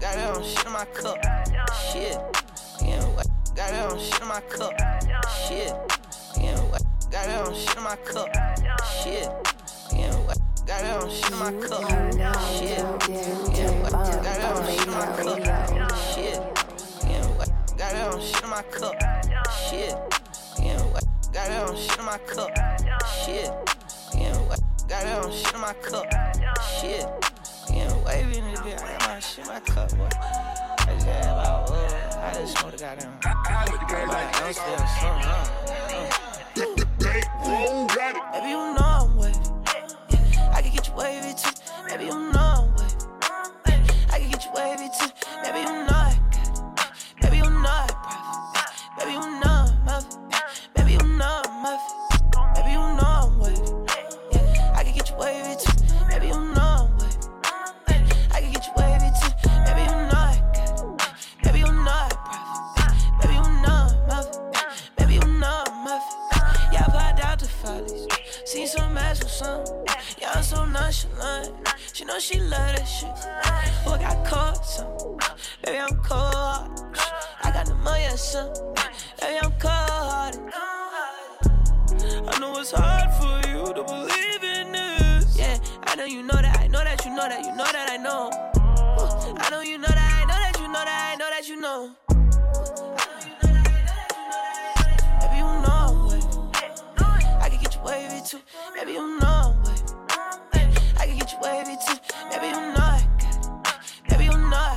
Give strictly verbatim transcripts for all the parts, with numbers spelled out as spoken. got that on shit in my cup. Shit. Getting wet. Got that on shit in my cup. Shit. Getting wet. Got that on shit in my cup. Shit. Getting wet. Got that on shit in my cup. Shit. Getting wet. Got that on shit in my cup. Shit. Getting wet. Got that on shit in my cup. Shit. Getting wet. Got that on shit in my cup. Shit. Getting wet. Got that on shit in my cup. Shit. Getting wavy in this bitch. I got my shit in my cup, boy. I just had about, uh, I just smoked a goddamn. I look at it like I'm still something, huh? They won't got it. Baby, you know I'm wavy. I can get you wavy too. Baby, you know I'm wavy. I can get you wavy too. Baby, you know I got it. Baby, you know I profit. Baby, you know I'm muffin. Baby, you know I'm muffin. Baby, you know I'm wavy. Wavy too, baby, you know I'm wavy. I can get you wavy too, baby, you know I got it. Baby, you know I profit. Baby, you know I'm muffin. Baby, you know I'm muffin. Y'all popped out the follies, seen some ass with some. Y'all so nonchalant, she know she love that shit. Boy, I got caught some, baby, I'm cold. I got the money or something, baby, I'm cold. I know it's hard for you to believe in it. I know you know that, I know that you know that, you know that I know. I know you know that, I know that you know that, I know that you know. Baby, you know I'm wavy. I can get you wavy too. Baby, you know I'm wavy. I can get you wavy too. Baby, you know I got it. Baby, you know I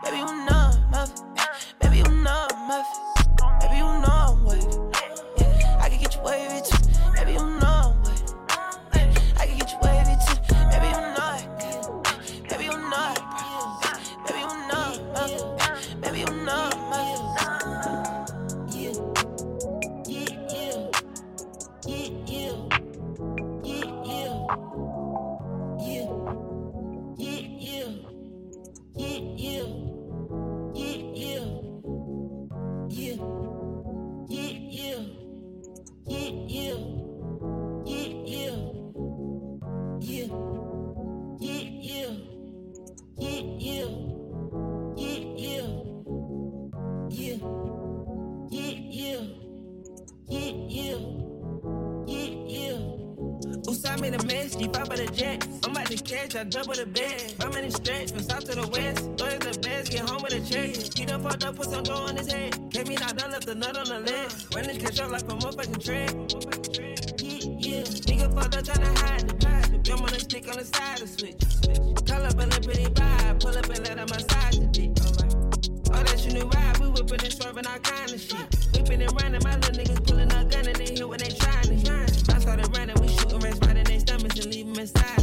profit. Baby, you know I'm muffin. Baby, you know I'm muffin. Baby, you know I'm wavy. I can get you wavy too. Baby, you know I'm wavy. I double the bed, I'm in the stretch from south to the west. Lawyers the best, get home with a check. He done fucked up, put some gold on his head. Gave me not done, left the nut on the leg. Running catch up like a motherfucking trick. Yeah, yeah. Nigga fucked up tryna hide in the pot. Don't wanna stick on the side of switch. Call up and lip it vibe. Pull up and let him massage the dick. All that you knew ride, we whipping and swerving all kind of shit. Whipping and running, my little niggas pulling a gun and they hit when they trying to shine. I started running, we shooting, rest right in their stomachs and leave them inside.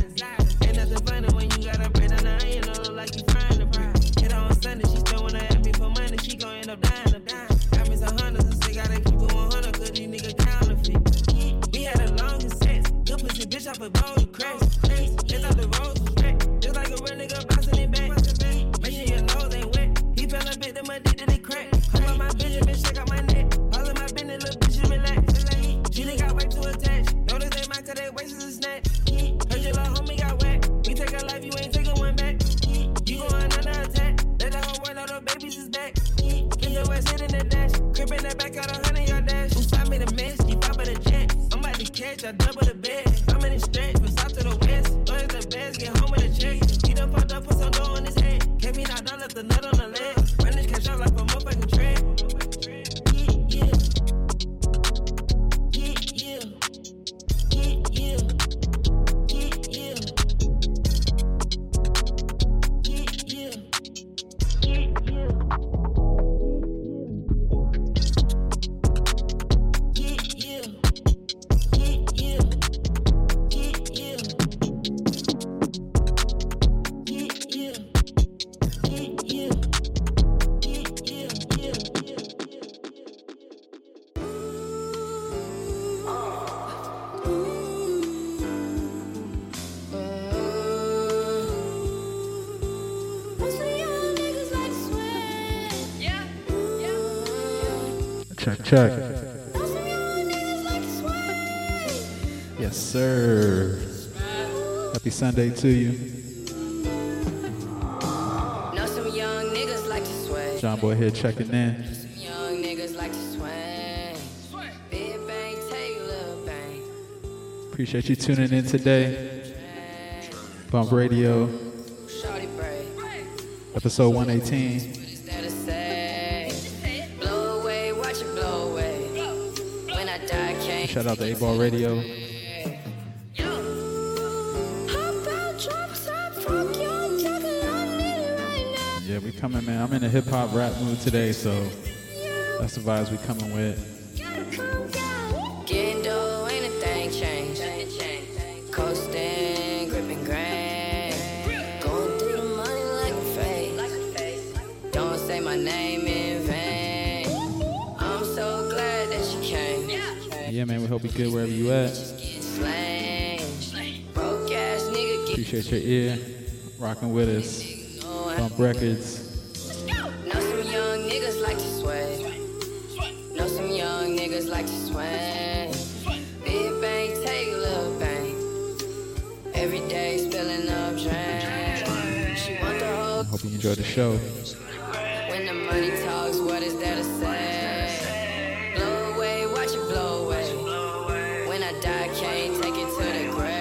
Nothing funny when you got up and on her hand, don't look like you find the prize. Hit on Sunday, she still wanna ask me for money, she gon' end up dying, up dying. Got me some hundreds, and still gotta keep it one hundred, cause these niggas counterfeit. We had the longest sex, good pussy bitch, I put ball, you crazy. Just off the road, just like a real nigga bouncing it back. Make sure your nose ain't wet, he fell up at them, I did that they crack. Come on my bitch, bitch, check out my neck. All of my business, little bitch, you relax. She done got way too attached, notice they mine, cause they waist is a snatch. Heard your little homie got wet. We take her life, you ain't taking one back. You going under attack. Let the whole world know the babies is back. Get your ass in the dash. Crippin' that back out of honey, your dash. Who saw me the mess? You pop of the jet. I'm about to catch, I double the bed. I'm in the stretch, from south to the west. Lawyers the best, get home with a check. He done fucked up, put some dough on his head. Can't be knocked down, left the nut on the leg. Run this cash out like a motherfucking track. Yeah, yeah. Check. Yes, sir. Happy Sunday to you. No John Boy here checking in. Young niggas like to swing. Big bang, take little bang. Appreciate you tuning in today. Bump Radio, episode one eighteen. Shout out to A-Ball Radio. Yeah, we coming, man. I'm in a hip-hop rap mood today, so that's the vibes we coming with. Getting dough, ain't a thing changed. Coasting, gripping grain. Going through the money like a face. Don't say my name in vain. I'm so glad that you came. Yeah, man, we hope you good wherever you at. Appreciate your ear, rocking with us. Bump Records. Know some young niggas like to sway. Know some young niggas like to sway. Big bang, take a little bang. Every day spilling up drain. She want the whole. Hope you enjoyed the show. When the money talks, what is there to say? Blow away, watch it blow away. When I die, can't take it to the grave.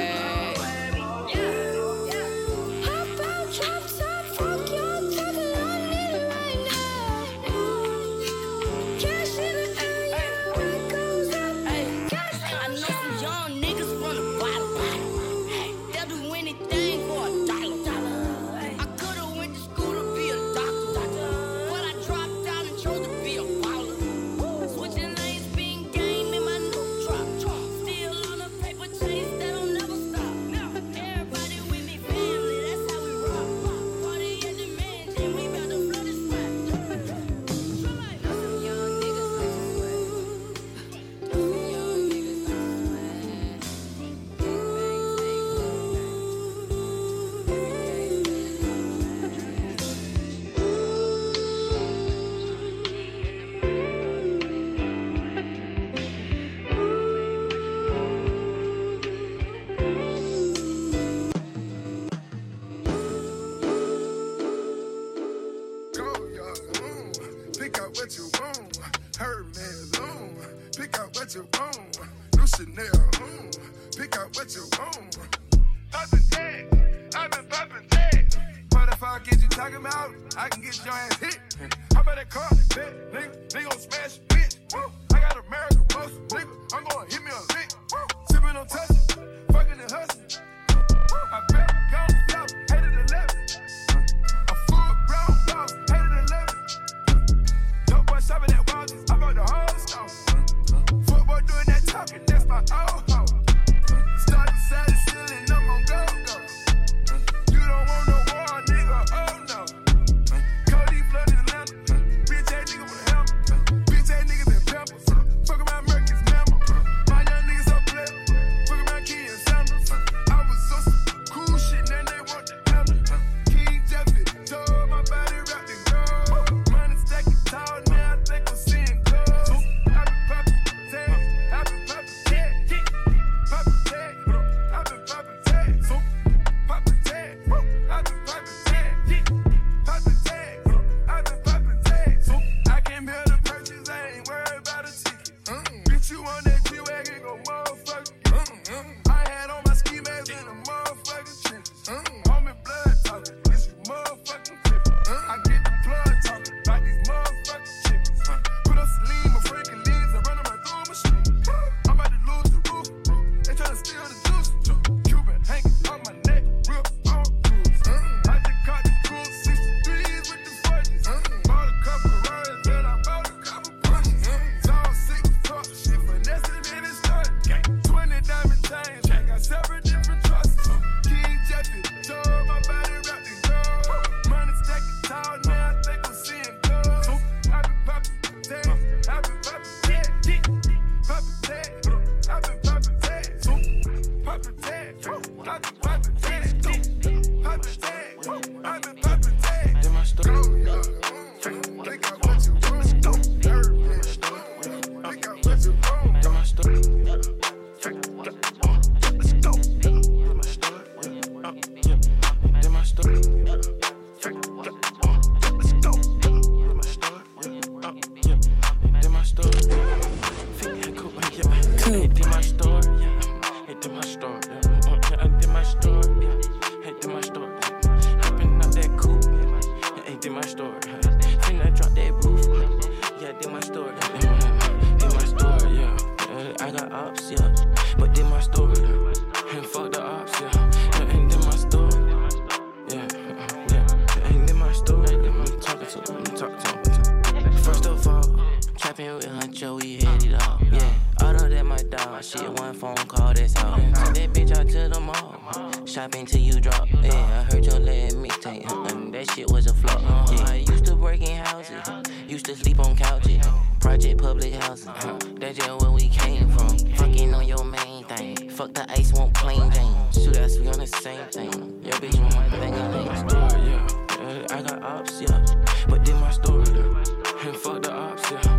trapping till you drop. Yeah, I heard your let me take. That shit was a flop. Yeah, I used to break in houses, used to sleep on couches. Project public housing, that's just where we came from. Fucking on your main thing. Fuck the ice, won't plain Jane. Shoot us, we on the same thing. Your bitch want my thing, I ain't story, yeah. I got ops, yeah. But then my story, yeah. And fuck the ops, yeah.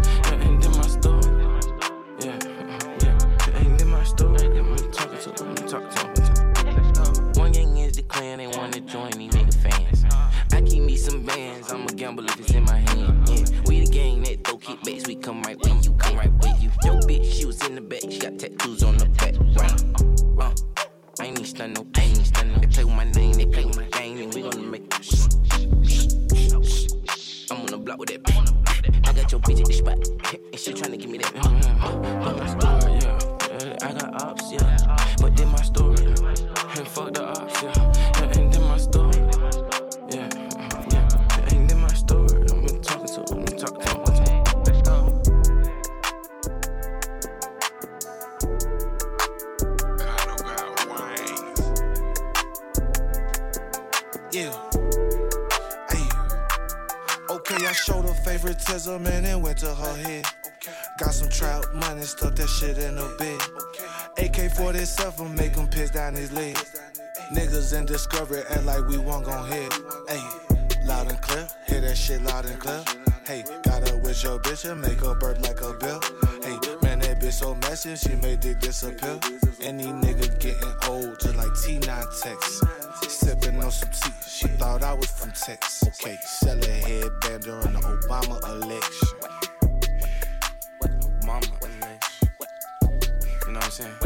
If it's in my hand, yeah. We the gang that throw kickbacks, we come right when you, come right with you. Yo bitch, she was in the back, she got tattoos on the back, right? Uh, I ain't even stun no pain, stun no. They play with my name, they play with my gang, and we gonna make. I'm on the block with that. I got your bitch at the spot, and she tryna give me that. But my story, yeah. I got ops, yeah. But then my story, yeah. And fuck the ops, yeah. And then my story, yeah. Yeah, hey. Okay, I showed her favoritism and it went to her head. Got some trout money, stuck that shit in her bed. A K forty-seven, make him piss down his leg. Niggas in Discovery act like we won't gon' hit. Hey, loud and clear, hear that shit loud and clear. Hey, got up with your bitch and make her burp like a bill. Hey, man, that bitch so messy, she made it disappear. Any nigga getting old, just like T nine Tex. Sippin' on some tea, she thought I was from Texas. Okay, sell a headband during the Obama election. Obama election. You know what I'm saying?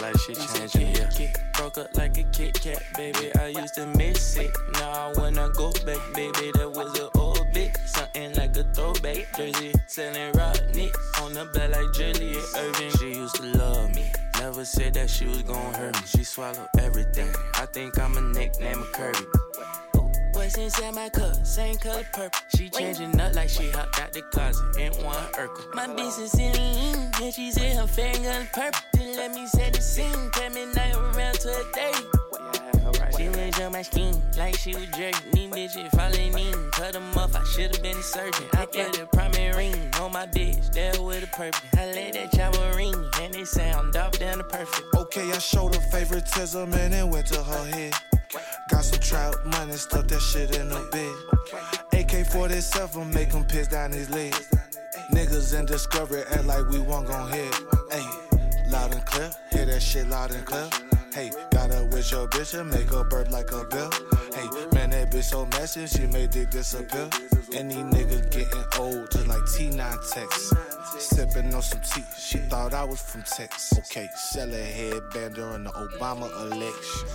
Like shit changing, yeah. Broke up like a Kit Kat, baby, I used to miss it. Now when I go back, baby, that was an old bit. Something like a throwback jersey, selling Rodney. On the back like Julia Irving. She used to love me. Never said that she was gon' hurt me. She swallowed everything. I think I'm a nickname of Kirby. What's inside my cup? Same color purple. She changing up like she hopped out the closet. Ain't one Urkel. My bitch is in the and she said her finger's purple. Then let me set the scene. Tell me night around twelve thirty. She went on my skin like she was jerking. These bitches falling in. Cut them off, I should've been a surgeon. I put the primary ring on my bitch. There with a purpose. I let that chopper ring. And it sound off down the perfect. Okay, I showed her favoritism and it went to her head. Got some trout money, stuck that shit in her bed. A K forty-seven, make him piss down his leg. Niggas in Discovery act like we won't gon' hit. Ayy, loud and clear, hear that shit loud and clear. Hey, got up with your bitch and make her burp like a bill. Hey, man, that bitch so messy, she made it disappear. Any nigga getting old, just like T nine Tex. Sippin' on some tea, she thought I was from Texas. Okay, sell a headband during the Obama election.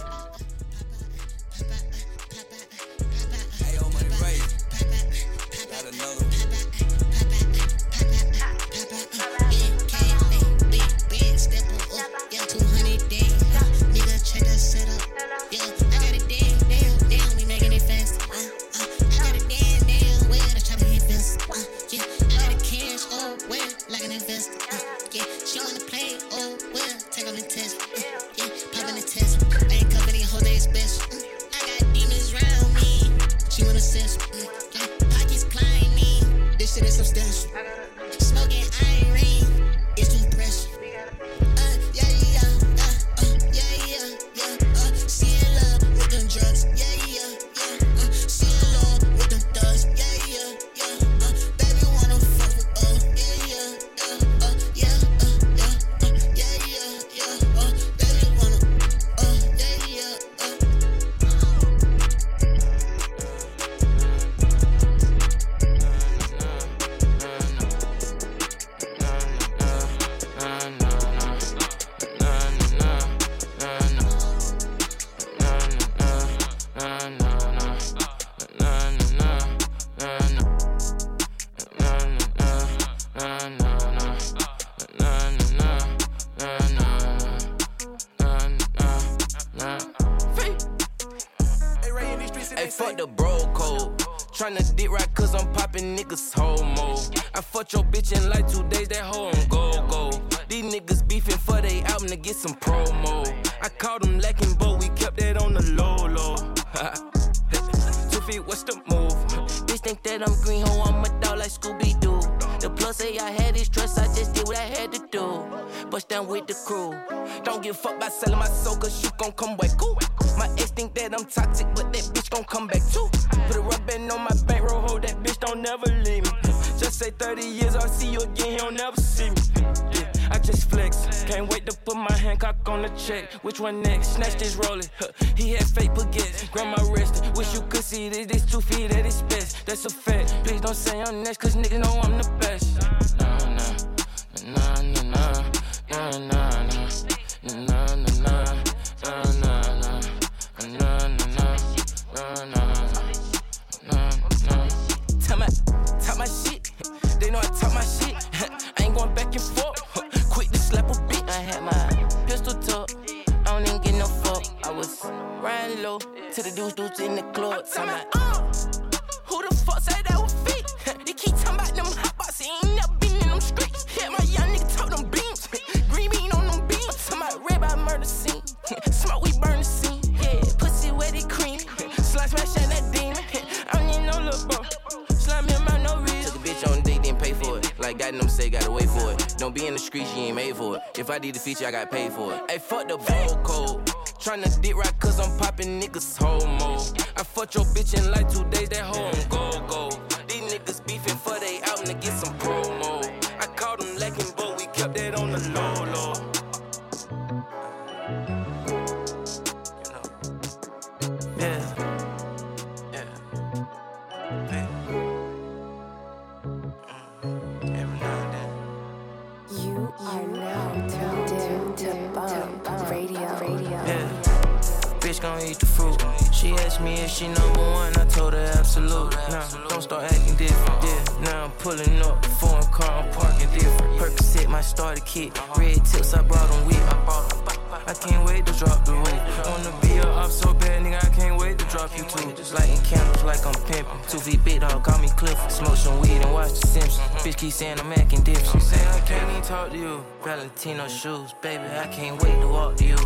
Your bitch in like two days, that hoe on go-go. These niggas beefing for they album to get some promo. I caught them lacking, but we kept that on the low low. Two feet, what's the move? Bitch think that I'm green, ho, I'm a dog like Scooby-Doo. The plus say I had his trust, I just did what I had to do. Bust down with the crew. Don't give a fuck by selling my soul, cause you gon' come back, cool. My ex think that I'm toxic, but that bitch gon' come back too. Put a rubbin' on my bankroll, ho, that bitch don't never leave me. Just say thirty years, I'll see you again, he'll never see me. Yeah, I just flex, can't wait to put my Hancock on the check. Which one next? Snatch this rolling. Huh. He had fake baguettes, grandma rested. Wish you could see this, this two feet at his best. That's a fact, please don't say I'm next, cause niggas know I'm the best. Nah, nah, nah, nah, nah, nah, nah, nah, nah, nah, nah, nah. Riding low to the dudes, dudes in the club. I'm like, uh, who the fuck say that was fit? They keep talking about them hot boxes, ain't never been in them streets. Yeah, my young nigga told them beams, green bean on them beams. I'm like, red by murder scene, smoke we burn the scene. Yeah, pussy wet it cream, slime smash at that demon. I don't need no little bro, slime him out no real. Took a bitch on the date, didn't pay for it. Like I didn't say, gotta wait for it. Don't be in the streets, you ain't made for it. If I did the feature, I got paid for it. Hey, fuck the ball code. Tryna dick ride cause I'm poppin' niggas homo. I fucked your bitch in like two days, that hoe on go-go. These niggas beefin' for they album to get some promo. I caught them lacking, but we kept that on the low-low. Gon' eat the fruit. She asked me if she number one, I told her absolute. Nah, don't start acting different. Yeah. Now I'm pulling up, foreign car, I'm parking different. Percocet, my starter kit. Red tips, I bought them with. I can't wait to drop the weight. Wanna be a op so bad, nigga, I can't wait to drop you too. Lighting candles like I'm pimpin'. two feet big dog, call me Clifford. Smoke some weed and watch The Simpsons. Bitch keep saying I'm acting different. I'm saying I can't even talk to you. Valentino shoes, baby, I can't wait to walk to you.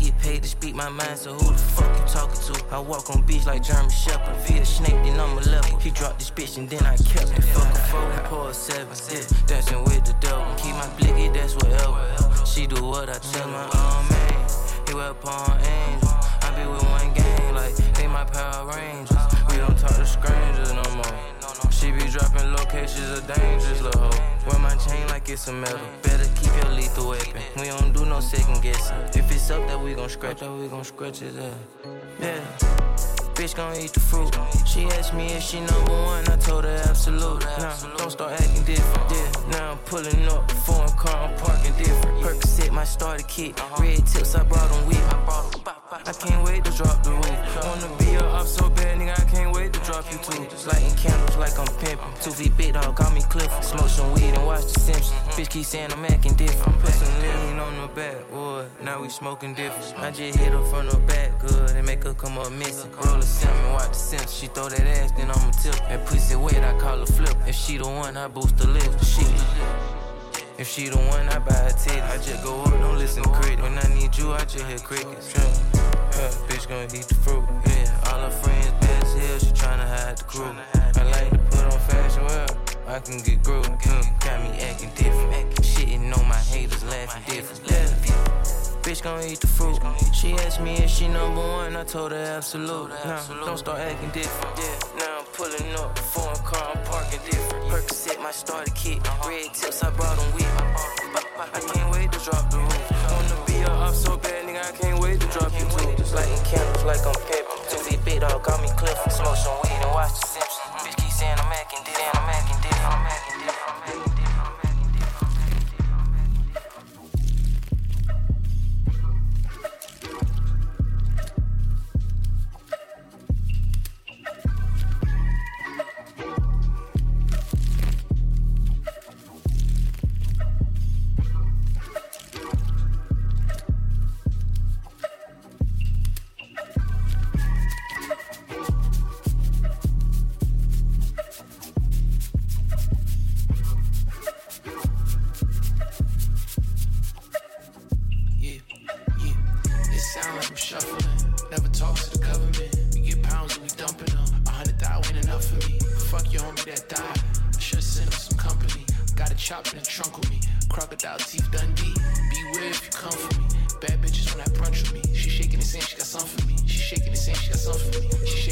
Get paid to speak my mind, so who the fuck you talking to? I walk on beach like German Shepherd, feel snake, then I'm a level. He dropped this bitch and then I kept it. Fuck a four, pour a seven, yeah, dancing with the devil. Keep my blicky, that's whatever. She do what I tell my own man. He wear pawn angels. I be with one gang, like they my Power Rangers. We don't talk to strangers no more. She be dropping locations, a dangerous little hoe. Wear my chain like it's a metal. Better keep your lethal weapon. We don't do no second guessing. If it's up, that we gon' scratch, that we gon' scratch it up. Yeah, bitch gon' eat the fruit. She asked me if she number one, I told her absolute. Nah, don't start acting different. Yeah, now I'm pulling up, the foreign car, I'm parking different. Percocet, my starter kit. Red tips, I brought them with. I can't wait to drop the roof. Wanna be a op so bad, nigga, I can't wait to drop you too. Lighting candles like I'm pimpin'. Two feet big dog, call me Clifford. Smoke some weed and watch The Simpsons. Bitch keep saying I'm acting different. Put some lean on the back, wood. Now we smoking different. I just hit her from the back, good. And make her come up missing. Roll a salmon, watch The Simpsons. She throw that ass, then I'ma tip. That pussy wet, I call her flip. If she the one, I boost the lift. She. If she the one, I buy her titties. I just go up, don't listen crit. When I need you, I just hear crickets. Yeah, bitch gon' eat the fruit. Yeah, all her friends bad as hell, she tryna hide the crew. I like to put on fashion well, I can get groovy. Mm, got me acting different. Shitting on my haters, laughing different. Yeah. Bitch gon' eat the fruit. She asked me if she number one, I told her absolute. Nah, don't start acting different. Yeah, now I'm pulling up, foreign car, I'm parking different. Percocet, my starter kit. Red tips, I brought them with. I can't wait to drop the roof. Wanna be a op so bad, nigga, I can't wait to drop you too. Lighting candles like I'm pimpin'. Two feet big dog, call me Clifford. Smoke some weed and watch The Simpsons. Bitch keep saying I'm acting different, I'm acting different, I'm acting different, I'm acting different.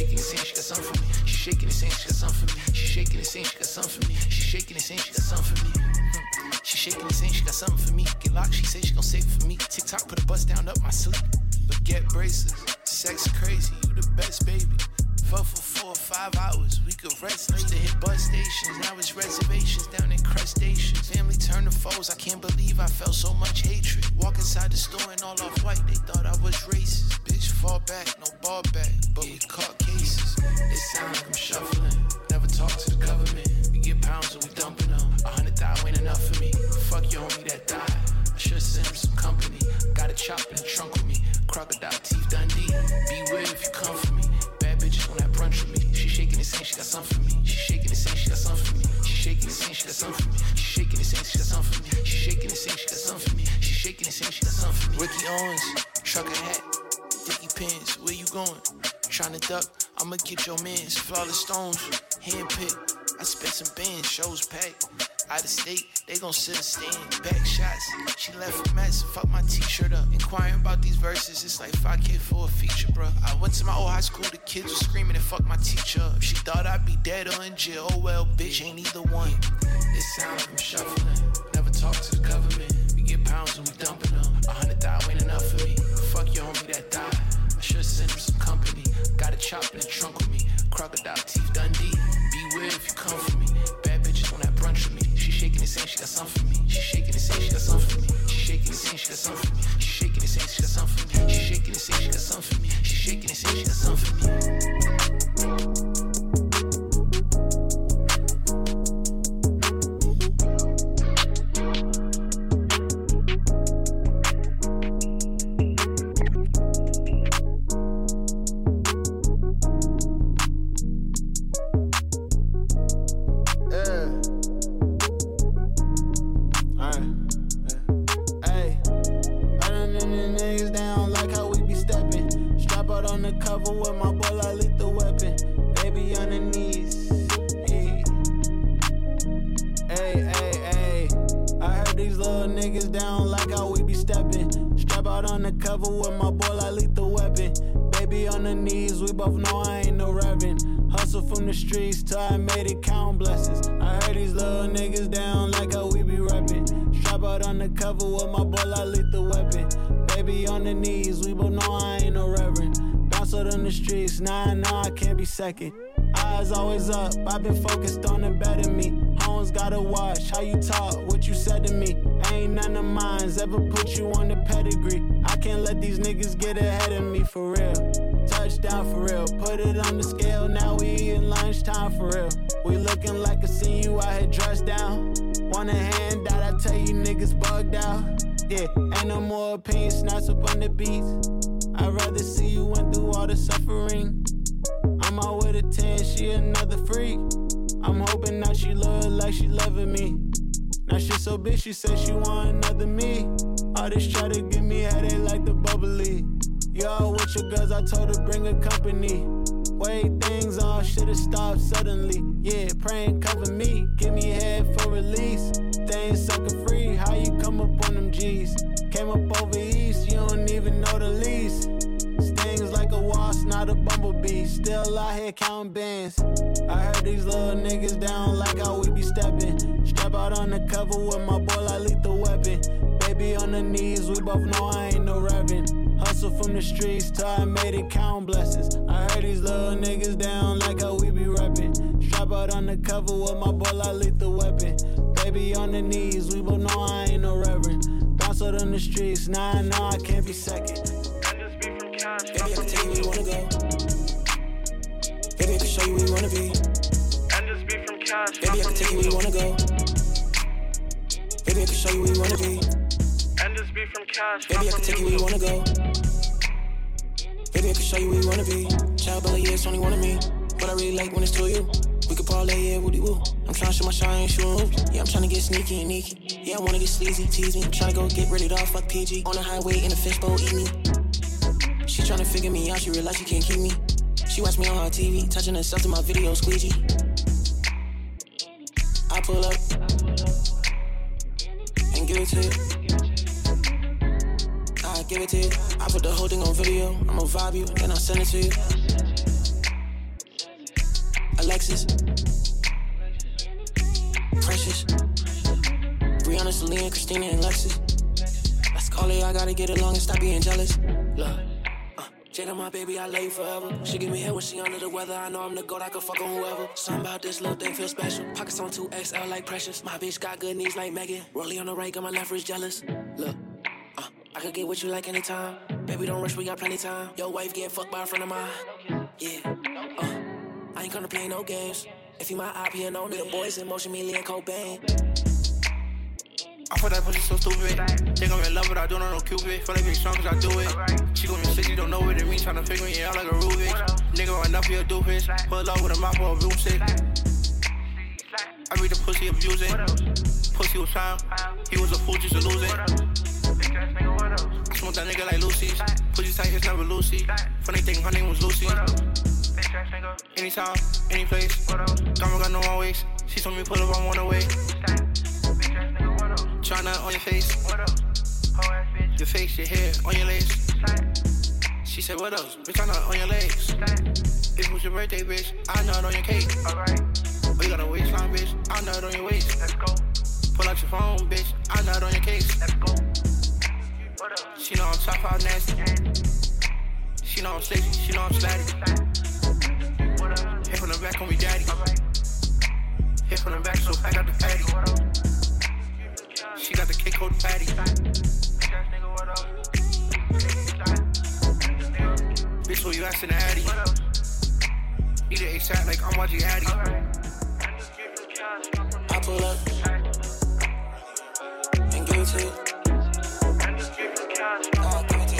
shaking this hand, she got something for me. She shaking this hand, she got something for me. She shaking this hand, she got something for me. She shaking this hand, she got something for me. She shaking this hand, she got something for me. Get locked, she said she gon' save it for me. TikTok put a bust down up my sleep. But get braces, sex crazy, you the best baby. Fuck for four or five hours, we could rest. Used to hit bus stations, now it's reservations down in crustaceans. Family turned to foes, I can't believe I felt so much hatred. Walk inside the store and all off white, they thought I was racist. Bitch, fall back, no ball back, but we caught cases. It sound like I'm shuffling, never talk to the government. We get pounds and we dumping them, a hundred thou ain't enough for me. Fuck your homie that died, I should send him some company. Got a chop in the trunk with me, crocodile teeth Dundee. Beware if you come for me. Bitches on that brunch with me. She shaking this hand, she got something for me. She shaking this hand, she got something for me. She shaking this hand, she got something for me. She shaking this hand, she got something for me. She shaking this hand, she got something for me. She shaking this hand, she got something for me. Ricky Owens, trucker hat, Dickie pins. Where you going? Tryna duck? I'ma get your mans. Flawless stones, handpicked. I spent some bands, shows packed. Out of state, they gon' sit and stand. Back shots, she left a mess. Fuck my t-shirt up. Inquiring about these verses, it's like five K for a feature, bruh. I went to my old high school, the kids were screaming and fuck my teacher up. She thought I'd be dead or in jail. Oh well, bitch, ain't either one. It sound like I'm shuffling. Never talk to the government. We get pounds and we dumping them. A hundred thou ain't enough for me. Fuck your homie that died. I should send him some company. Got a chop in the trunk with me. Crocodile teeth Dundee. Beware if you come for me. Bad bitches on that brunch with me. She shaking this hand, she got something for me. She shaking this hand, she got something for me. She shaking this hand, she got something for me. She shaking this hand, she got something for me. She shaking this hand, she got something for me. She shaking this hand, she got something for me. Second. Eyes always up, I've been focused on the better me. Homes gotta watch how you talk, what you said to me. Ain't none of mine's ever put you on the pedigree. I can't let these niggas get ahead of me, for real. Touchdown, for real, put it on the scale. Now we eatin' lunchtime, for real. We looking like I seen you out here dressed down. Want a handout, I tell you niggas bugged out. Yeah, ain't no more pain, snaps up on the beats. I'd rather see you went through all the suffering. I'm out with a ten, she another freak. I'm hoping that she love like she loving me. Now she so big, she said she want another me. All this try to give me headache like the bubbly. Y'all with your girls, I told her bring a company. Way things all should've stopped suddenly. Yeah, praying cover me, give me head for release. Things sucker free, how you come up on them G's? Came up over east, you don't even know the least. Stings like a wasp, not a bumblebee. Still out here counting bands. I heard these little niggas down like how we be stepping. Strap out on the cover with my boy like lethal weapon. Baby on the knees, we both know I ain't no revving. Hustle from the streets till I made it count blessings. I heard these little niggas down like how we be repping. Strap out on the cover with my boy like lethal weapon. Baby on the knees, we both know I ain't no revving. Bounce out on the streets, now I know I can't be second. Baby, I can tell you where you wanna go. Baby, I can show you where you wanna be. Baby, I can tell you where you wanna go. Baby, I can show you where you wanna be. Baby, I can tell you where you wanna go. Baby, I can show you where you wanna be. Child belly, yeah, it's only one of me. But I really like when it's two of you. We could parlay, yeah, woody woo. I'm trying to shoot my shot, I ain't shooting. Yeah, I'm trying to get sneaky and neaky. Yeah, I wanna get sleazy, tease me. I'm trying to go get rid of it all, fuck P G. On the highway in a fishbowl, eat me. She tryna figure me out, she realize she can't keep me. She watch me on her T V, touching herself to my video squeegee. I pull up and give it to you. I give it to you. I put the whole thing on video. I'ma vibe you, then I'll send it to you. Lexus. Precious. Brianna, Celine, Christina, and Lexus. That's all I gotta get along and stop being jealous. Love. Jada, my baby, I love you forever. She give me head when she under the weather. I know I'm the goat, I can fuck on whoever. Something about this little thing feel special. Pockets on two X L like Precious. My bitch got good knees like Megan. Rollie on the right, got my left wrist jealous. Look, uh, I could get what you like anytime. Baby, don't rush, we got plenty time. Your wife get fucked by a friend of mine. Yeah, uh, I ain't gonna play no games. If you my op, you know me. The boys in motion, me, Lee and Cobain. I feel that pussy so stupid. Think I'm in love, but I don't know no Cupid. Feel like being strong cause I do it. She gon' be sick, you don't know what it means. Tryna figure me out like a Rubik. Nigga, I'm not for your doofus. Pull up with a mop or a broomstick. I read the pussy abuse it. Pussy was time. He was a fool just to lose it. I smoke that nigga like Lucy's. Pussy tight, it's never Lucy. Funny thing, her name was Lucy. Anytime, any place. Diamond got no one waist. She told me pull up, I'm on the way. Tryna on your face. What up? Whole ass bitch. Your face, your hair, on your legs. She said, what else? Bitch, I'm not on your legs. It was your birthday, bitch. I nut on your cake. Alright. Oh, you got a waistline, bitch. I nut on your waist. Let's go. Pull out your phone, bitch. I nut on your case. Let's go. What up? She know I'm top five nasty. Yeah. She know I'm slicky. She know I'm slutty. What up? Hit from the back on me, daddy. Alright. Hit from the back, so I got the patty. What up? She got the kick hold patty. Bitch, who you asking the Addy? Eat it ASAP like I'm watching Addy. I pull up and give it to you. I'll give it to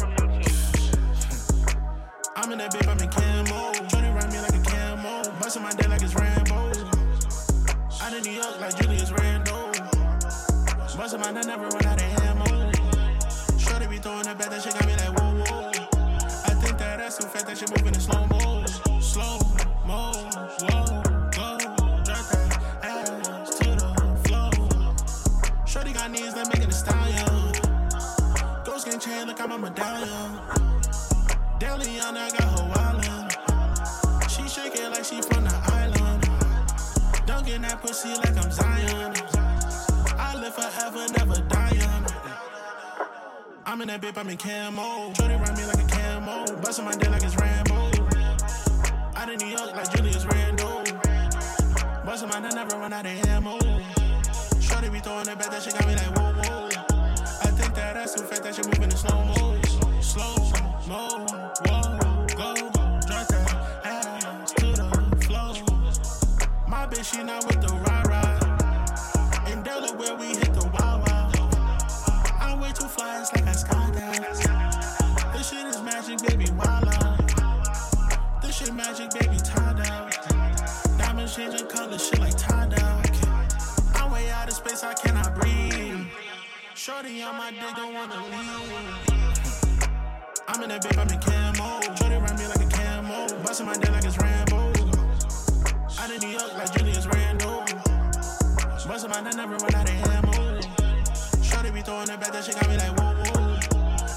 you. I'm in that babe, I'm in camo. Johnny ride me like a camo. Bustin' my day like it's Rambo. Out in New York like Julius Randle. Bustin' my nut, never run out of ammo. Shorty be throwing her back, that shit got me like whoa, whoa. I think that that's too fat, that shit moving in slow mo. Slow mo, whoa, go. Drop that ass to the floor. Shorty got knees that making a stallion. Ghost skin chain, look, I'm a medallion. Deliana, I got her wildin'. She shake it like she from the island. Dunkin' that pussy like I'm Zion. I live forever, never dying. I'm in that bip, I'm in camo. Shorty ride me like a camo. Bustin' my dick like it's Rambo. Out in New York like Julius Randle. Bustin' my dick, never run out of ammo. Shorty be throwin' it back, that shit got me like whoa, whoa. I think that that's too fat, that shit movin' in slow mo. Slow mo, whoa, go. Drop that ass to the floor. My bitch, she not with the rah-rah. In Delaware, we hit the wah-wah. I'm way too fly, it's like I skydive. This shit is magic, baby, walla. This shit magic, baby, tie-down. Diamonds changing color, shit like tie-down. I'm way out of space, I cannot breathe. Shorty on my dick, don't wanna leave. I'm in that babe, I'm in camo. Shorty ride me like a camo. Bustin' my dick like it's Rambo. Out in New York like Julius Randle. Bustin' my dick, never run out of ammo. Shorty be throwing it back, that shit got me like whoa, whoa.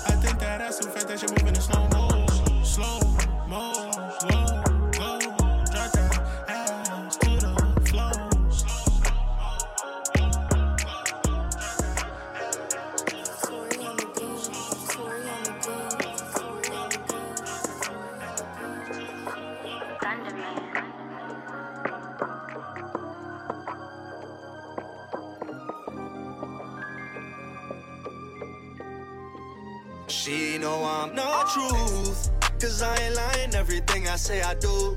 I think that that's too fat, that shit moving in slow mo. Slow mo, whoa, go. Drop that ass to the floor. She know I'm not truth, cause I ain't lying, everything I say I do.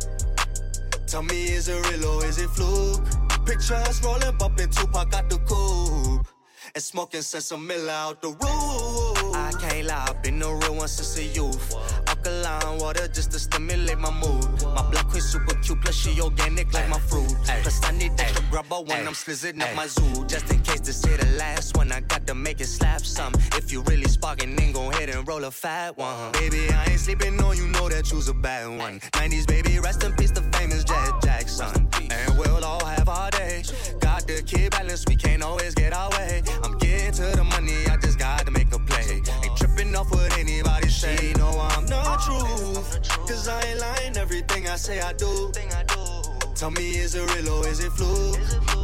Tell me, is it real or is it fluke? Picture us rolling, bumping Tupac out the coupe and smoking Sensamilla out the roof. I can't lie, I've been the real one since the youth. Alkaline water just to stimulate my mood. My black queen super cute, plus she organic like my fruit. Plus I need extra grubber when I'm slizzing up my zoo. Just in case this hit the last one, I got to make it slap some. If you really sparkin', then go ahead and roll a fat one. Baby, I ain't sleeping on you, know that you's a bad one. nineties baby, rest in peace, the famous Jet Jackson. And we'll all have our day. Got the kid balance, we can't always get our way. I'm getting to the money, I just got to make a play. Ain't tripping off what anybody say. cause I ain't lying, everything I say I do. Tell me, is it real or is it flu?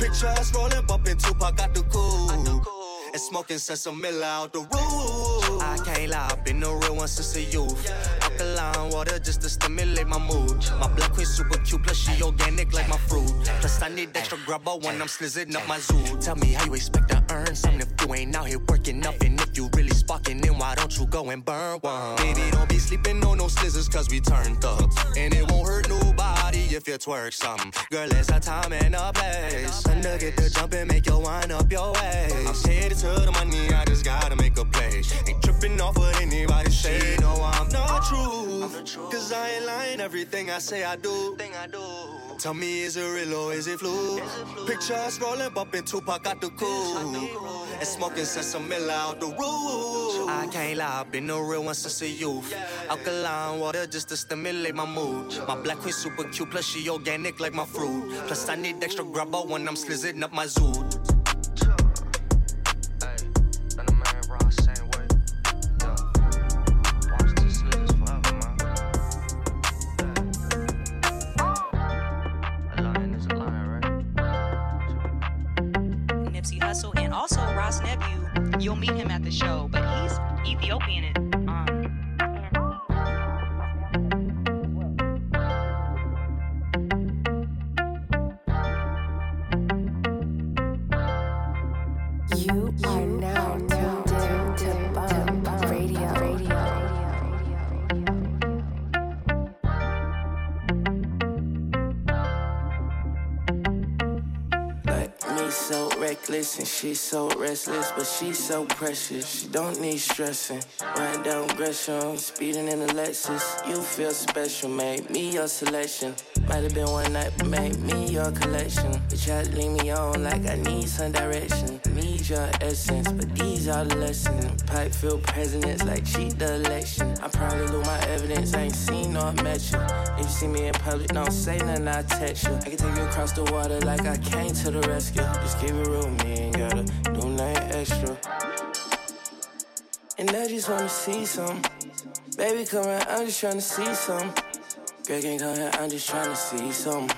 Picture us rolling, bumping Tupac, got the cool. And smoking Sesamilla out the roof. I can't lie, I've been the real one since the youth. Alkaline water just to stimulate my mood. My blood queen super cute, plus she organic like my fruit. Plus I need extra grubber when I'm slizzing up my zoo. Tell me how you expect to earn something if you ain't out here working up. And if you really sparking, then why don't you go and burn one? Baby, don't be sleeping on no slizzers, cause we turned up. And it won't hurt nobody if you twerk something. Girl, it's a time and a place. A nugget to jump and make your wine up your waist. To my knee, I just gotta make a play. Ain't tripping off what anybody say. No, I'm not true. Cause I ain't lying, everything I say I do. Tell me, is it real or is it flu? Picture us rolling, bumping Tupac out the cool. And smoking Sesamilla out the roof. I can't lie, I've been the real one since the youth. Alkaline water just to stimulate my mood. My black queen super cute, plus she organic like my fruit. Plus I need extra grubber when I'm slizzing up my zoo. You'll meet him at the show, but he's Ethiopian and um You are now tuned in to Bump Radio. Radio. So reckless and she's so restless, but she's so precious. She don't need stressing. Run down Gresham, speeding in a Lexus. You feel special, made me your selection. Might have been one night, but made me your collection. But you had to leave me on like I need some direction. Need your essence, but these are the lessons. Pipe fill presidents like cheat the election. I probably lose my evidence, I ain't seen nor met you. If you see me in public, don't say nothing, I text you. I can take you across the water like I came to the rescue. Just keep it real, me ain't gotta do nothing extra. And I just wanna see some. Baby, come around, I'm just tryna see some. Girl, can't come here, I'm just tryna see some.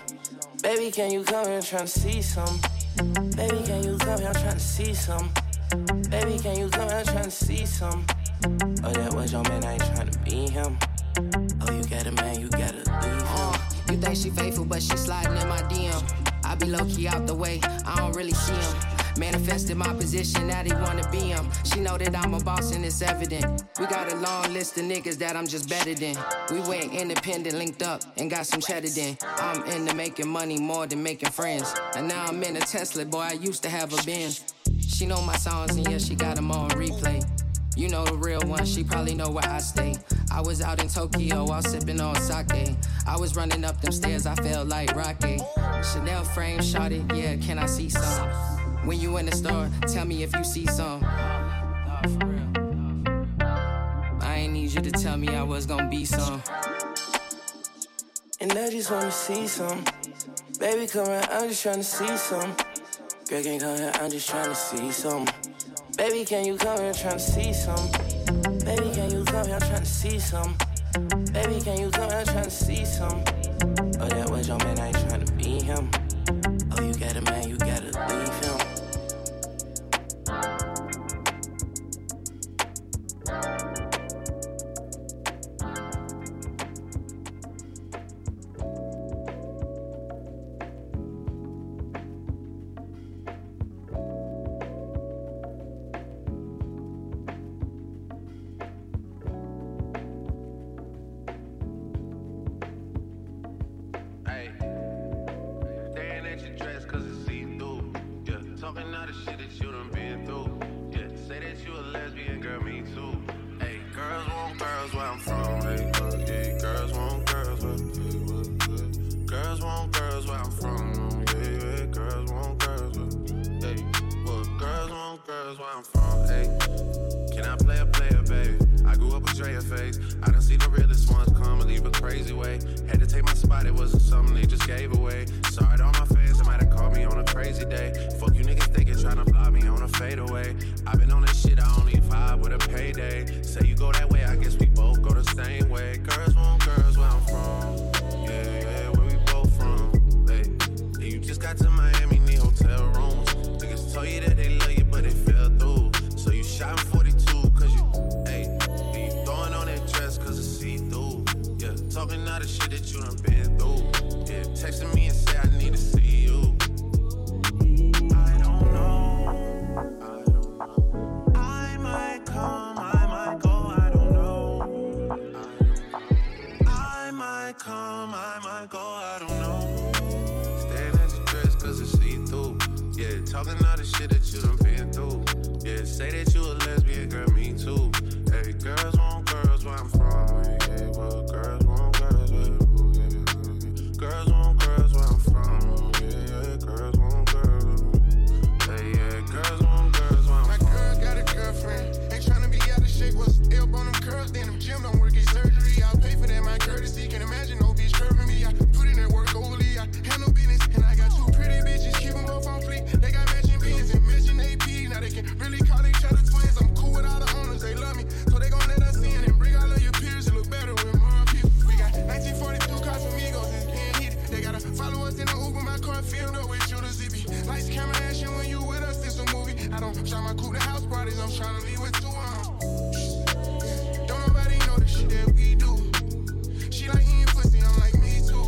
Baby, can you come here, I'm tryna see some. Baby, can you come here, I'm tryna see some. Baby, can you come here, I'm tryna see some. Oh, that was your man, I ain't tryna be him. Oh, you got a man, you gotta leave him. Uh, you think she faithful, but she sliding in my D M. I be low-key out the way, I don't really see him. Manifested my position, now they wanna be him. She know that I'm a boss and it's evident. We got a long list of niggas that I'm just better than. We went independent, linked up, and got some cheddar then. I'm into making money more than making friends. And now I'm in a Tesla, boy, I used to have a Benz. She know my songs and yeah, she got them on replay. You know the real one, she probably know where I stay. I was out in Tokyo, I was sipping on sake. I was running up them stairs, I felt like Rocky. Chanel frame, shot it, yeah, can I see some? When you in the store, tell me if you see some. Nah, for real, nah, for real. I ain't need you to tell me I was gonna be some. And I just wanna see some. Baby, come around, I'm just tryna see some. Girl, can't come here, I'm just tryna see some. Baby, can you come here, tryna see some? Baby, can you come here, tryna see some? Baby, can you come here, tryna see some? Oh, that was your man, I ain't tryna be him. Oh, you got a man, you gotta leave him. Say you go that way, I guess we both go the same way. Girls want girls where I'm from. the shit that you done been through. Yeah, texting me and say I need to see you. I don't know. I don't know. I might come, I might go, I don't know. I might come, I might go, I don't know. Staring at your dress 'cause it's see-through. Yeah, talking all the shit that you done been through. Yeah, say that you a lesbian, girl, me too. Hey, girls want girls where I'm from. Yeah, well, girls want girls where yeah. Girls want girls where I'm from. Yeah, yeah, girls want girls. Hey, yeah, girls want girls where I'm My from. My girl got a girlfriend. Ain't tryna be out of shape. What's up on them curls? Then them gym don't work in surgery. I'll pay for that, my courtesy. Can't imagine no bitch curving me. I put in that work overly. I handle business. And I got two pretty bitches. Keep them both on fleek. They got matching beans and matching A P. Now they can really call each other twins. I'm cool with all the owners. They love me. Follow us in the Uber, my car filled up with you to Z B. Lights, camera, action when you with us, it's a movie. I don't try my cool to house parties, I'm trying to leave with two of them. Don't nobody know the shit that we do. She like eating pussy, I'm like me too.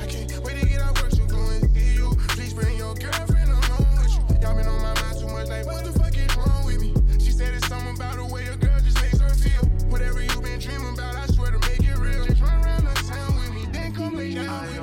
I can't wait to get out work, you go and see you. Please bring your girlfriend along with you. Y'all been on my mind too much, like what the fuck is wrong with me? She said it's something about the way a girl just makes her feel. Whatever you been dreaming about, I swear to make it real. Just run around the town with me, then come lay down with me.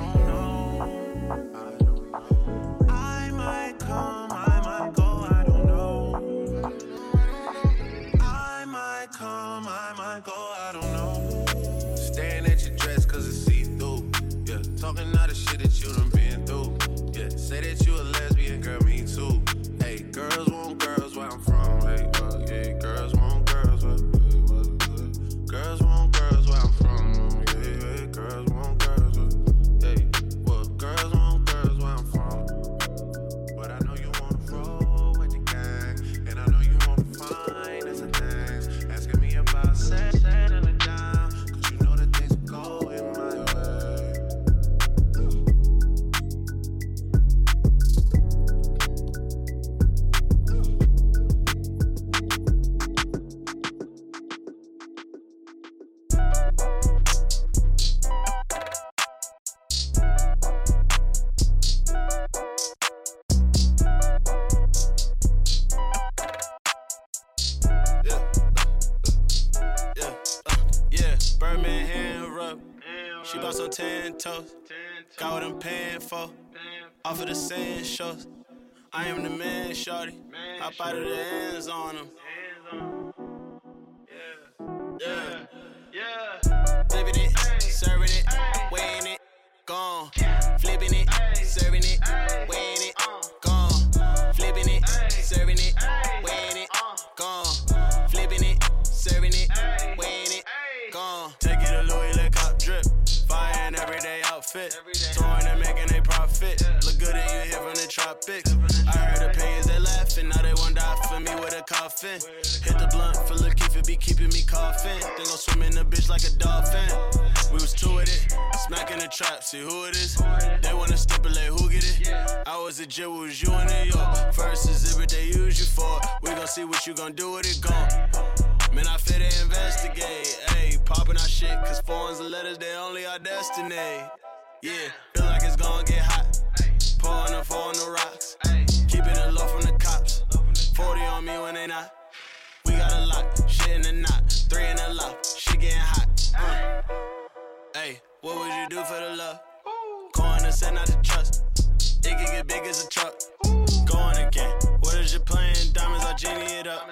Off of the sand shows, I am the man, shorty. Hop out of the hands on him. Yeah, yeah, yeah. Living it, serving it, weighing it, gone. Flipping it, serving it, weighing it, gone. Flipping it, serving it, weighing it, gone. Flipping it, serving it, weighing it, gone. Take it a Louis Le Cop drip, fire in everyday outfit. Touring and making a profit. Good and you hear from the tropics. I heard opinions, they laughing. Now they wanna die for me with a coffin. Hit the blunt for Lil' Keith, it be keeping me coughing. They gon' swim in the bitch like a dolphin. We was two with it, smacking the trap, see who it is. They wanna stipulate who get it. I was a J, what was you in New York? First exhibit they use you for. We gon' see what you gon' do with it, gone. Man, I fit to investigate. Ayy, popping our shit, cause forms and letters, they only our destiny. Yeah, feel like it's gon' get hot. Pouring a four on the rocks. Keeping it low from the cops. forty on me when they not. We got a lock, shit in the knot. Three in the lock, shit getting hot. Uh. Hey, what would you do for the love? Coin to send out the trust. It can get big as a truck. Going again. What is your plan? Diamonds, I jimmy it up.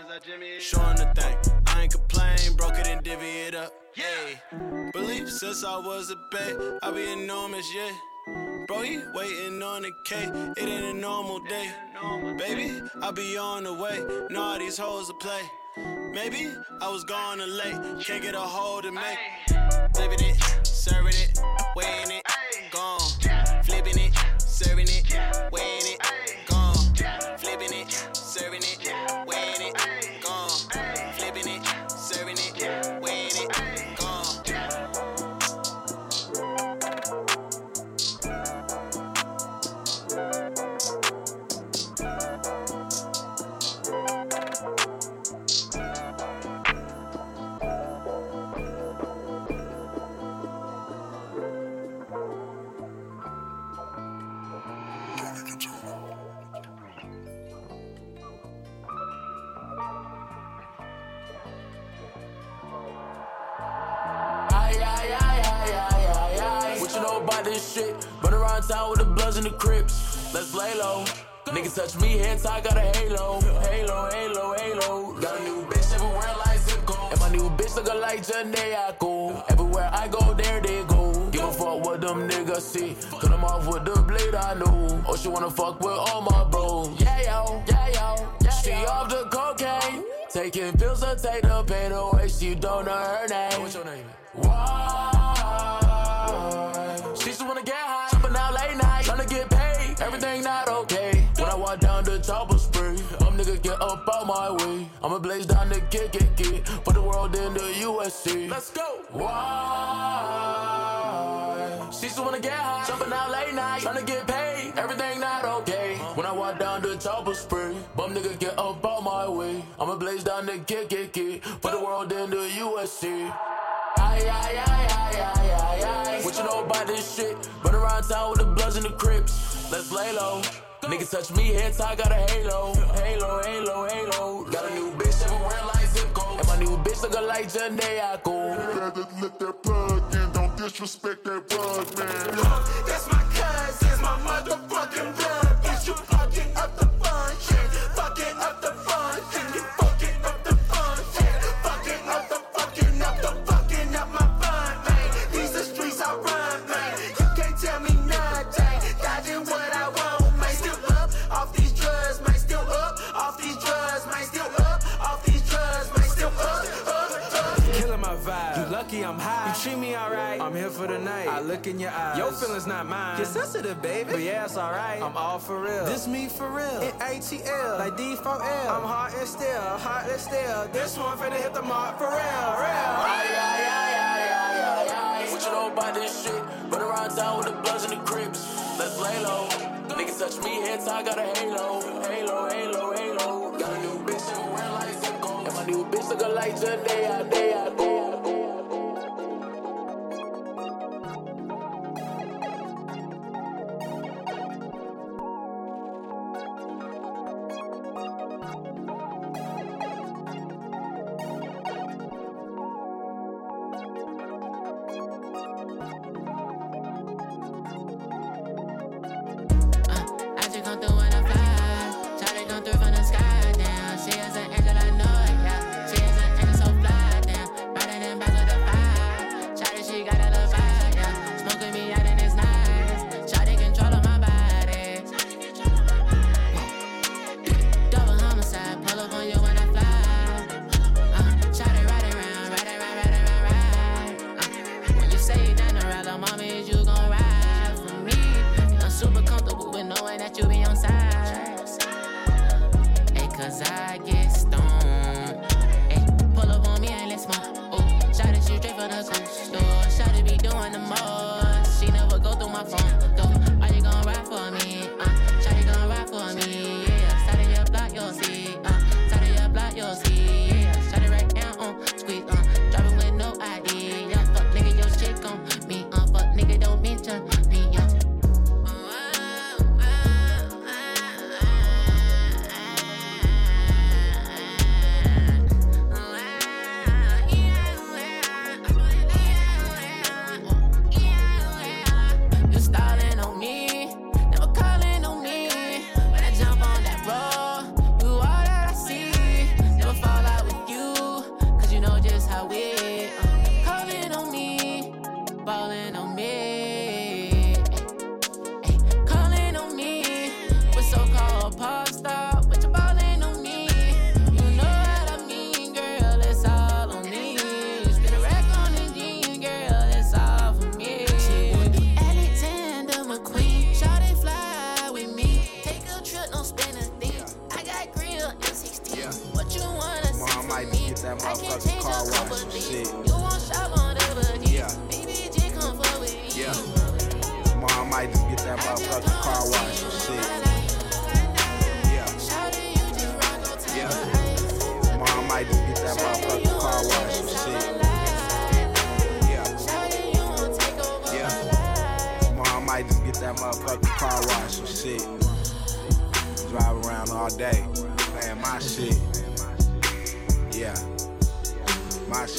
Showing the thing. I ain't complain. Broke it and divvy it up. Yeah. Believe since I was a babe, I be enormous, yeah. Bro, he waiting on the cake, it ain't a normal day. Baby, I be on the way, nah, these hoes a play. Maybe I was gone too late, can't get a hold of me. Flipping it, serving it, weighing it, gone. Flipping it, serving it, weighing it, gone. Flipping it, serving it, weighing it, gone. Flipping it, serving it, weighing it, gone. Thank you. this shit. Run around town with the Bloods and the Crips. Let's lay low. Niggas touch me, head tie, got a halo. Halo, halo, halo. Got a new bitch everywhere like zip code. And my new bitch lookin' like Janaeaco. Everywhere I go, there they go. Give a fuck what them niggas see. Cut them off with the blade I know. Oh, she wanna fuck with all my bros. Yeah, yo, yeah, yo, yeah, she yo. Off the cocaine. Taking pills to take the pain away. She don't know her name. What's your name? Why? She just wanna get high. Choppin' out late night, tryna get paid. Everything not okay. When I walk down the chopper spree, um nigga get up out my way. I'ma blaze down the kick, kick, kick. Put the world in the U S C. Let's go. Why? She just wanna get high. Choppin' out late night, tryna get paid. Everything not okay. When I walk down the chopper spree, bum nigga get up out my way. I'ma blaze down the kick, kick, kick. Put the world in the U S C. Aye, aye, aye, aye, aye, aye, aye. What you know about this shit? Run around town with the Bloods and the Crips. Let's lay low. Niggas touch me, head tie, got a halo. Halo, halo, halo. Got a new bitch everywhere like zip code. And my new bitch lookin' like Janaeaco. Rather let that plug in, don't disrespect that plug, man. Look, that's my cousin, my motherfucking blood. Bitch, you fucking up the function. Fucking up the function. You fucking up the function. Fucking up the fucking up the fucking up my fun, man. These the streets I run, man. You can't tell me nothing. Dodging what I want. Off these drugs, might still up. Off these drugs, might still up. Off these drugs, might still up. Up, up. Killing my vibe. You lucky I'm high. You treat me alright. I'm here for the night. I look in your eyes. Your feelings not mine. You're sensitive, baby. But yeah, it's alright. I'm all for real. This me for real. In A T L, like D four L. I'm hard and still, hard and still. This one finna hit the mark for real, real. Aye, aye, aye, aye, aye, aye, aye. What you know about this shit? Run around town with the Bloods and the Crips. Let's lay low. Niggas touch me, head tie, got a halo. Halo, halo, halo. Got a new bitch everywhere like zip code. And my new bitch lookin' like Janaeaco, day out, day out.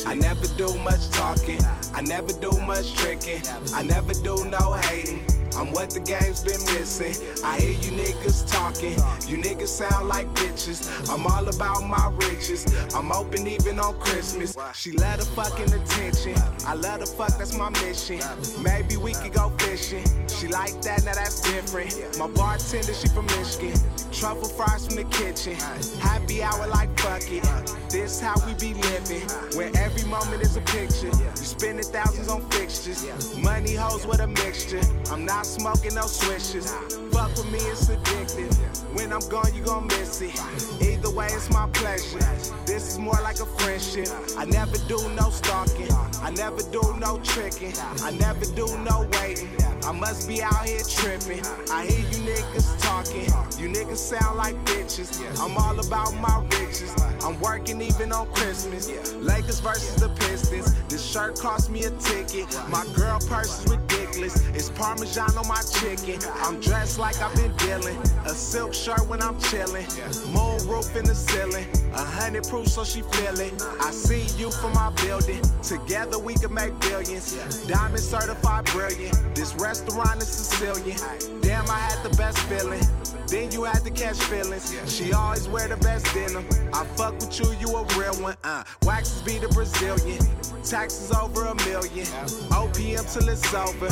I never do much talking, I never do much tricking, I never do no hating. I'm what the game's been missing. I hear you niggas talking. You niggas sound like bitches. I'm all about my riches. I'm open even on Christmas. She love the fucking attention. I love the fuck, that's my mission. Maybe we could go fishing. She like that, now that's different. My bartender, she from Michigan. Truffle fries from the kitchen. Happy hour like fuck it. This how we be living. Where every moment is a picture. You spending thousands on fixtures. Money hoes with a mixture. I'm not smoking no swishes. Fuck with me, it's addictive. When I'm gone, you gon' miss it. Either way, it's my pleasure. This is more like a friendship. I never do no stalking. I never do no tricking. I never do no waiting. I must be out here tripping. I hear you niggas talking. You niggas sound like bitches. I'm all about my riches. I'm working even on Christmas. Lakers versus the Pistons. This shirt cost me a ticket. My girl purse is ridiculous. It's Parmesan on my chicken. I'm dressed like I've been dealing. A silk shirt when I'm chilling. Moon roof in the ceiling. A hundred proof so she feel it. I see you from my building. Together we can make billions. Diamond certified brilliant. This restaurant is Sicilian. Damn, I had the best feeling. Then you had to catch feelings. She always wear the best denim. I fuck with you, you a real one. Uh, Waxes be the Brazilian. Taxes over a million. O P M till it's over.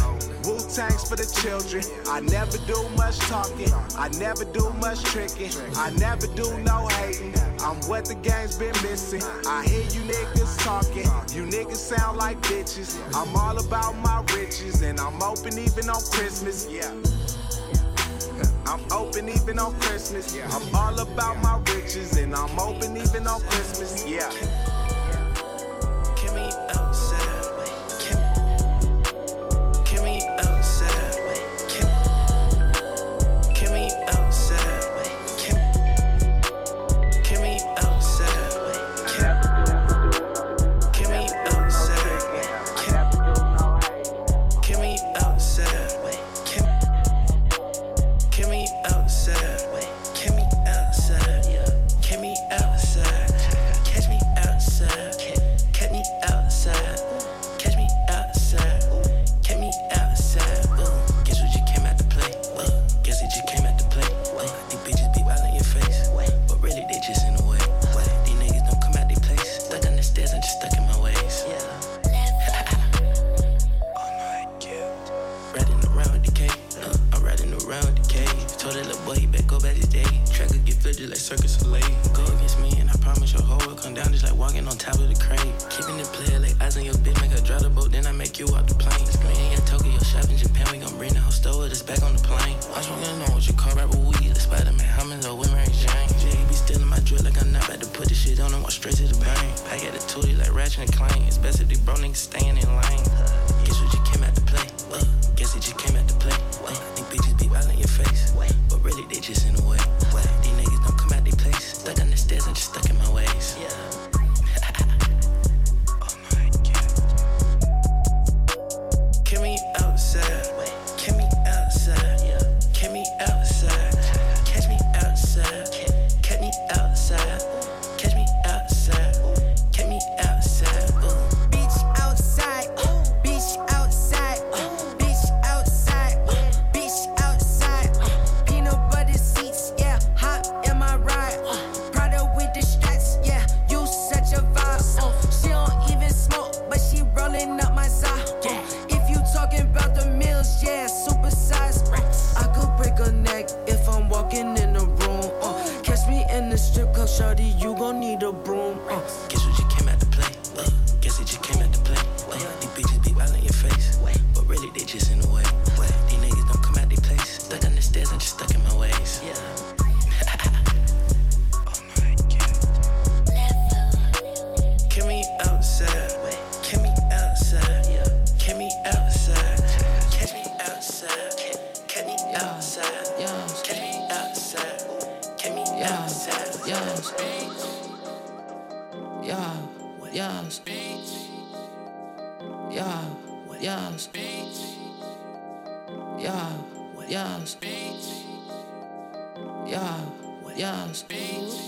Wu-Tang's for the children. I never do much talking. I never do much tricking. I never do no hating. I'm what the game's been missing. I hear you niggas talking. You niggas sound like bitches. I'm all about my riches. And I'm open even on Christmas. Yeah. I'm open even on Christmas. I'm all about my riches. And I'm open even on Christmas. Yeah.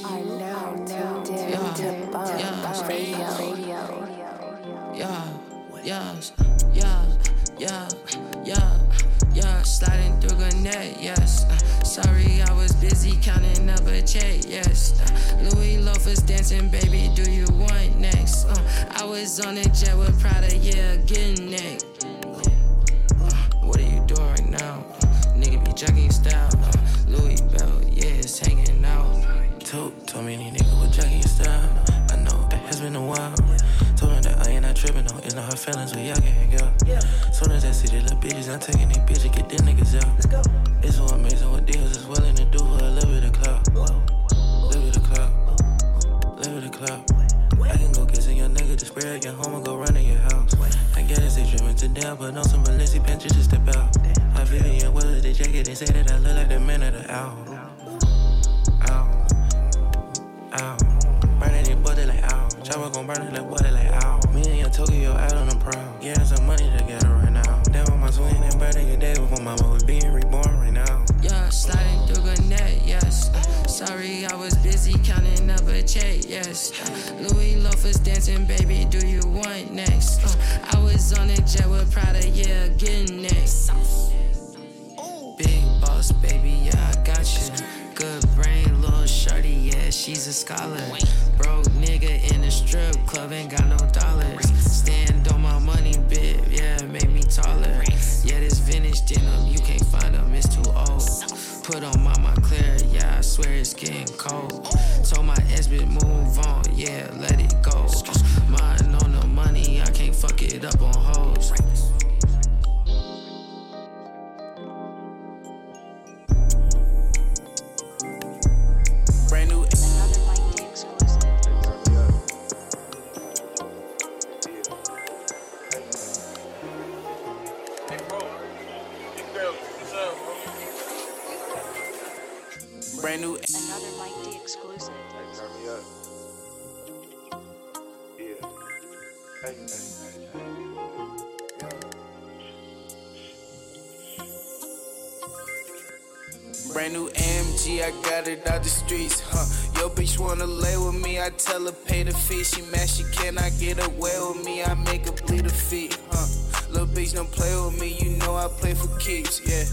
Are now tuned in to Bomb Radio. yeah, yeah, yeah, yeah, yeah. Sliding through Gwinnett, yes. Uh, sorry, I was busy counting up a check, yes. Uh, Louis loafers dancing, baby, do you want next? Uh, I was on a jet with Prada, yeah, getting neck. Uh, what are you doing right now? Uh, nigga be jogging style. Uh, Louis belt, yeah, it's hanging out. Told, told me any nigga with jogging style. I know it has been a while. Told her that I ain't not tripping, no, it's not her feelings, we y'all can hang out. Yeah. Soon as I see the little bitches, I'm taking these bitches, get them niggas out. Let's go. It's so amazing what deals is willing to do for a little bit of clout. Live with a clout. Live with a clout. I can go kissing your nigga to spray at your home and go run in your house. Wait. I get it, they dreaming to death, but on some Balenci pants, you just step out. Damn. I feel it, yeah, what is the jacket? They say that I look like the man of the owl. Ow. Ow. Burning it, but they like owl. Chopper gon' burn it like water, like ow. Me and your Tokyo out on the prowl. Yeah, some money together right now. That was my swing and burning your day before mama was being reborn right now. Yeah, sliding through Gwinnett, yes. Uh, sorry, I was busy counting up a check, yes. Uh, Louis loafers dancing, baby, do you want next? Uh, I was on a jet with Prada, yeah, getting next. Big boss, baby, yeah, I got you. Good brain, little shorty, yeah, she's a scholar. Broke nigga in the strip club, ain't got no dollars. Stand on my money, bit, yeah, make me taller. Yeah, this vintage denim, you can't find them, it's too old. Put on mama clear, yeah, I swear it's getting cold. Told my ex, bitch, move on, yeah, let it go. Mine on the money, I can't fuck it up on hoes. Brand new. Another Mike D exclusive. Hey, turn me up. Yeah. Hey, hey, hey, hey. Yeah. Brand new A M G, I got it out the streets, huh? Yo, bitch wanna lay with me, I tell her pay the fee. She mad, she cannot get away with me, I make her bleed her feet, huh? Lil' bitch don't play with me, you know I play for keeps, yeah.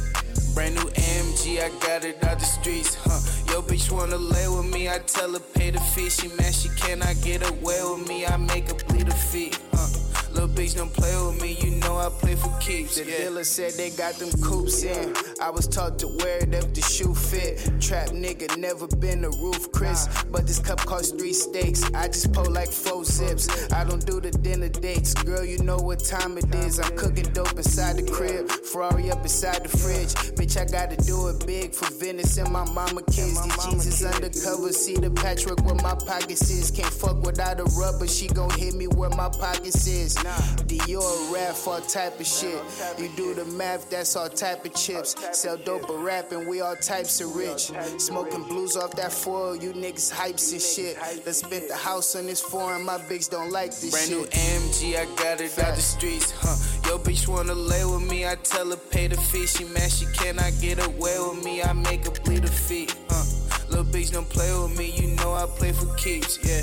Brand new A M G, I got it out the streets, huh? Yo, bitch wanna lay with me, I tell her pay the fee. She mad, she cannot get away with me, I make her bleed her feet, huh? Lil' bitch don't play with me, you know I play for keeps, yeah. The dealer said they got them coops in. I was taught to wear it if the shoe fit. Trap nigga, never been a roof Chris. But this cup costs three steaks, I just pull like four zips. I don't do the dinner dates, girl, you know what time it is. I'm cooking dope inside the crib, Ferrari up inside the fridge. Bitch, I gotta do it big for Venice and my mama kids. These jeans is undercover, see the patchwork where my pockets is. Can't fuck without a rubber, she gon' hit me where my pockets is. Dior, Raph, all type of shit. You do the math, that's all type of chips. Sell dope or rap and we all types of rich. Smoking blues off that foil, you niggas hypes and shit. Let's spend the house on this foreign, my bitch don't like this Brand shit. Brand new A M G, I got it out the streets, huh? Yo, bitch wanna lay with me, I tell her pay the fee. She mad, she cannot get away with me, I make her bleed her feet, huh? Lil' bitch don't play with me, you know I play for keeps, yeah.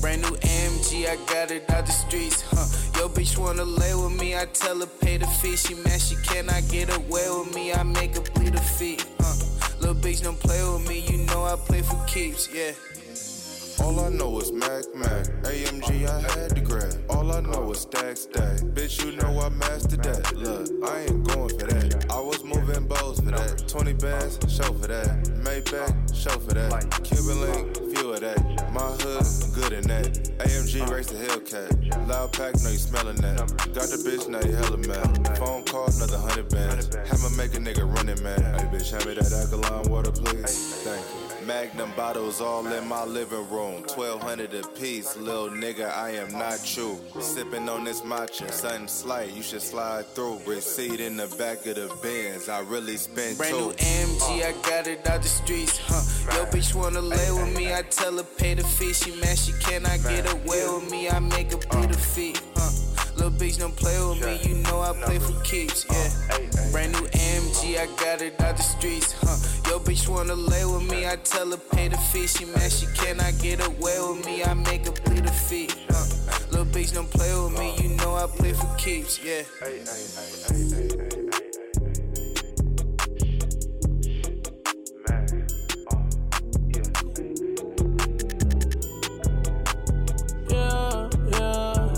Brand new A M G, I got it out the streets, huh? Yo, bitch wanna lay with me, I tell her pay the fee. She mad, she cannot get away with me, I make her bleed her feet, huh? Lil' bitch don't play with me, you know I play for keeps, yeah. All I know is Mac Mac, A M G I had to grab. All I know is Stack Stack, bitch you know I mastered that. Look, I ain't going for that, I was moving bows for that. Twenty bands, show for that, Maybach, show for that. Cuban Link, few of that, my hood, good in that. A M G race the Hellcat, loud pack, know you smelling that. Got the bitch, now you hella mad, phone call, another hundred bands. Hammer make a nigga running man. Hey bitch, hand me that alkaline water please, thank you. Magnum bottles all in my living room, twelve hundred a piece, little nigga, I am not you. Sipping on this matcha, something slight, you should slide through. Receipt in the back of the Benz, I really spent Brand two. Brand new A M G, I got it out the streets, huh? Yo, bitch wanna lay with me, I tell her pay the fee. She mad, she cannot get away with me, I make her bleed her feet, huh? Lil' bitch don't play with me, you know I play for keeps, yeah. Brand new A M G, I got it out the streets, huh? Yo, bitch wanna lay with me, I tell her pay the fee. She mad, she cannot get away with me, I make her bleed her feet, huh? Lil' bitch don't play with me, you know I play for keeps, yeah. Ay, ay, ay, ay, ay, ay. Yeah, yeah,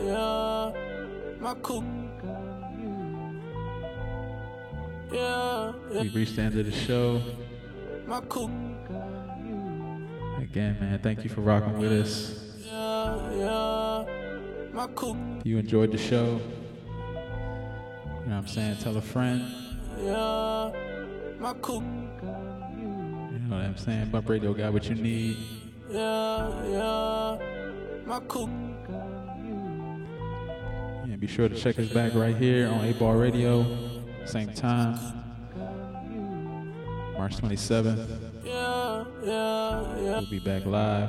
yeah, my cool. Yeah, yeah. We've reached the end of the show. My cool. Again, man, thank you for rocking with us. Yeah, yeah, my cool. If you enjoyed the show, you know what I'm saying, tell a friend. Yeah, my cool. You know what I'm saying, Bump Radio got what you need. Yeah, yeah. Yeah, be sure to check us back right here on eight Ball Radio, same time, March twenty-seventh. We'll be back live.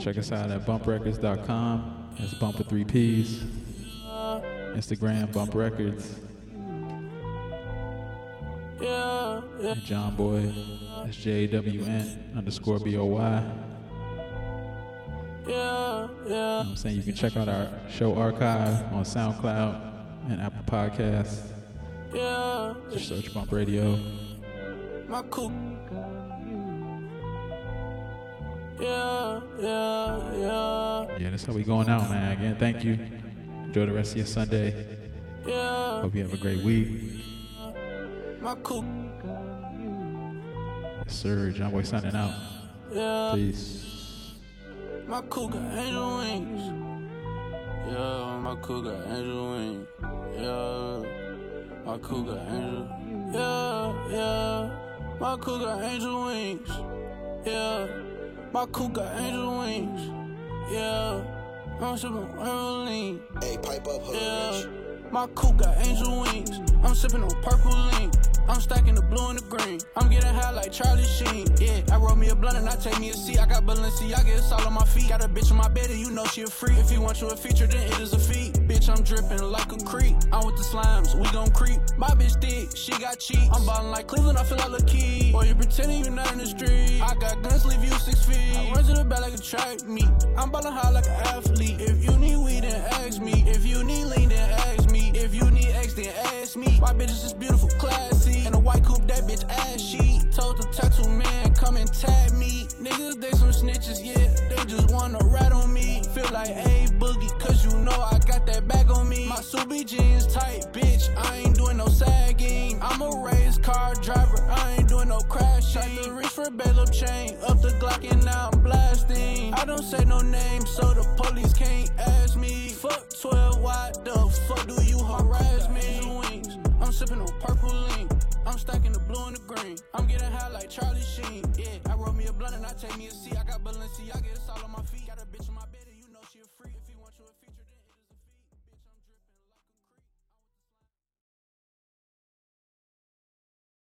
Check us out at bump records dot com. That's Bump with three P's. Instagram, Bump Records. And John Boy, that's J A W N underscore B O Y. Yeah, yeah. You know what I'm saying, you can check out our show archive on SoundCloud and Apple Podcasts. Yeah. Just search Bump Radio. My cool. Yeah, yeah, yeah. Yeah, that's how we going out, man. Again, thank you. Enjoy the rest of your Sunday. Yeah. Hope you have a great week. My cool. Yes, sir. John Boy signing out. Yeah. Peace. My cougar angel wings. Yeah, my cougar angel wings. Yeah, my cougar angel. Yeah, yeah, my cougar angel wings. Yeah, my cougar angel wings. Yeah, I'm sipping purple lean. Hey, pipe up, hood. Yeah, my cougar angel wings. I'm sipping on purple lean. I'm stacking the blue and the green. I'm getting high like Charlie Sheen. Yeah, I roll me a blunt and I take me a seat. I got Balenciaga, it's all on my feet. Got a bitch in my bed and you know she a freak. If you want you a feature, then it is a feat. Bitch, I'm dripping like a creep. I'm with the slimes, we gon' creep. My bitch thick, she got cheeks. I'm ballin' like Cleveland, I feel like a key. Boy, you pretending you not in the street. I got guns, leave you six feet. I run to the back like a track meet. I'm ballin' high like an athlete. If you need weed, then ask me. If you need lean, then ask me. If you need X, then ask me. My bitch is just beautiful, classy. And a white coupe, that bitch ass sheet. Told the tattoo man, come and tag me. Niggas, they some snitches, yeah. They just wanna rat on me. Feel like a boogie, cause you know I got that bag on me. My Subi jeans tight, bitch. I ain't doing no sagging. I'm a race car driver, I ain't doing no crashing. Tried to reach for a bailiff chain, up the Glock and now I'm blasting. I don't say no name, so the police can't ask me. Fuck twelve, why the fuck do you harass me? I'm sipping on purple lean. I'm stacking the blue and the green. I'm getting high like Charlie Sheen. Yeah, I roll me a blunt and I take me a seat. I got Balenciaga, it's all on my feet.